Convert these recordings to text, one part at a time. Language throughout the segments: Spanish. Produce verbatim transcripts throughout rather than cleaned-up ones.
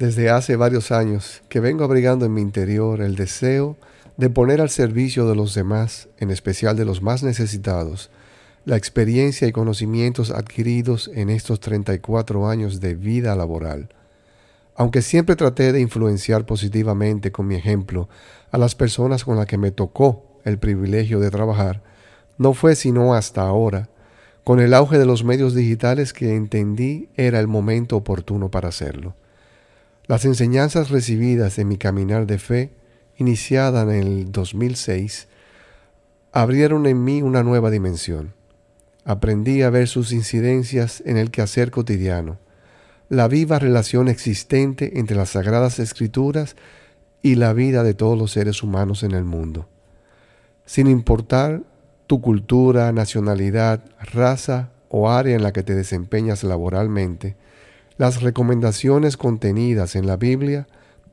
Desde hace varios años que vengo abrigando en mi interior el deseo de poner al servicio de los demás, en especial de los más necesitados, la experiencia y conocimientos adquiridos en estos treinta y cuatro años de vida laboral. Aunque siempre traté de influenciar positivamente con mi ejemplo a las personas con las que me tocó el privilegio de trabajar, no fue sino hasta ahora, con el auge de los medios digitales, que entendí era el momento oportuno para hacerlo. Las enseñanzas recibidas en mi caminar de fe, iniciada en el dos mil seis, abrieron en mí una nueva dimensión. Aprendí a ver sus incidencias en el quehacer cotidiano, la viva relación existente entre las Sagradas Escrituras y la vida de todos los seres humanos en el mundo. Sin importar tu cultura, nacionalidad, raza o área en la que te desempeñas laboralmente, las recomendaciones contenidas en la Biblia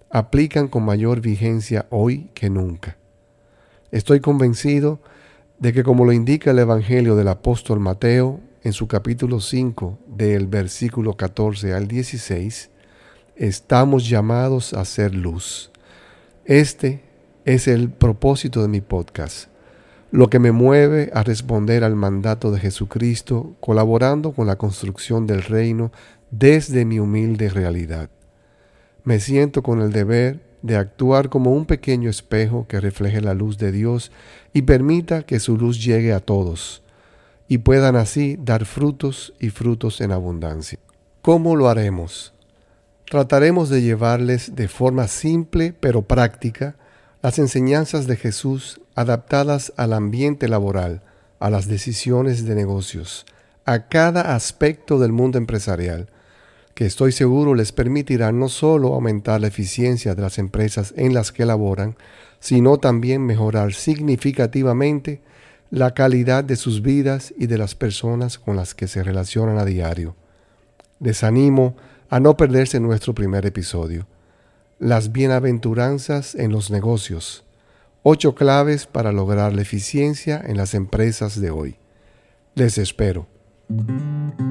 aplican con mayor vigencia hoy que nunca. Estoy convencido de que, como lo indica el Evangelio del apóstol Mateo en su capítulo cinco, del versículo catorce al dieciséis, estamos llamados a ser luz. Este es el propósito de mi podcast, lo que me mueve a responder al mandato de Jesucristo, colaborando con la construcción del reino desde mi humilde realidad. Me siento con el deber de actuar como un pequeño espejo que refleje la luz de Dios y permita que su luz llegue a todos y puedan así dar frutos y frutos en abundancia. ¿Cómo lo haremos? Trataremos de llevarles de forma simple pero práctica las enseñanzas de Jesús adaptadas al ambiente laboral, a las decisiones de negocios, a cada aspecto del mundo empresarial, que estoy seguro les permitirá no solo aumentar la eficiencia de las empresas en las que laboran, sino también mejorar significativamente la calidad de sus vidas y de las personas con las que se relacionan a diario. Les animo a no perderse nuestro primer episodio, Las Bienaventuranzas en los Negocios, ocho claves para lograr la eficiencia en las empresas de hoy. Les espero. Thank you.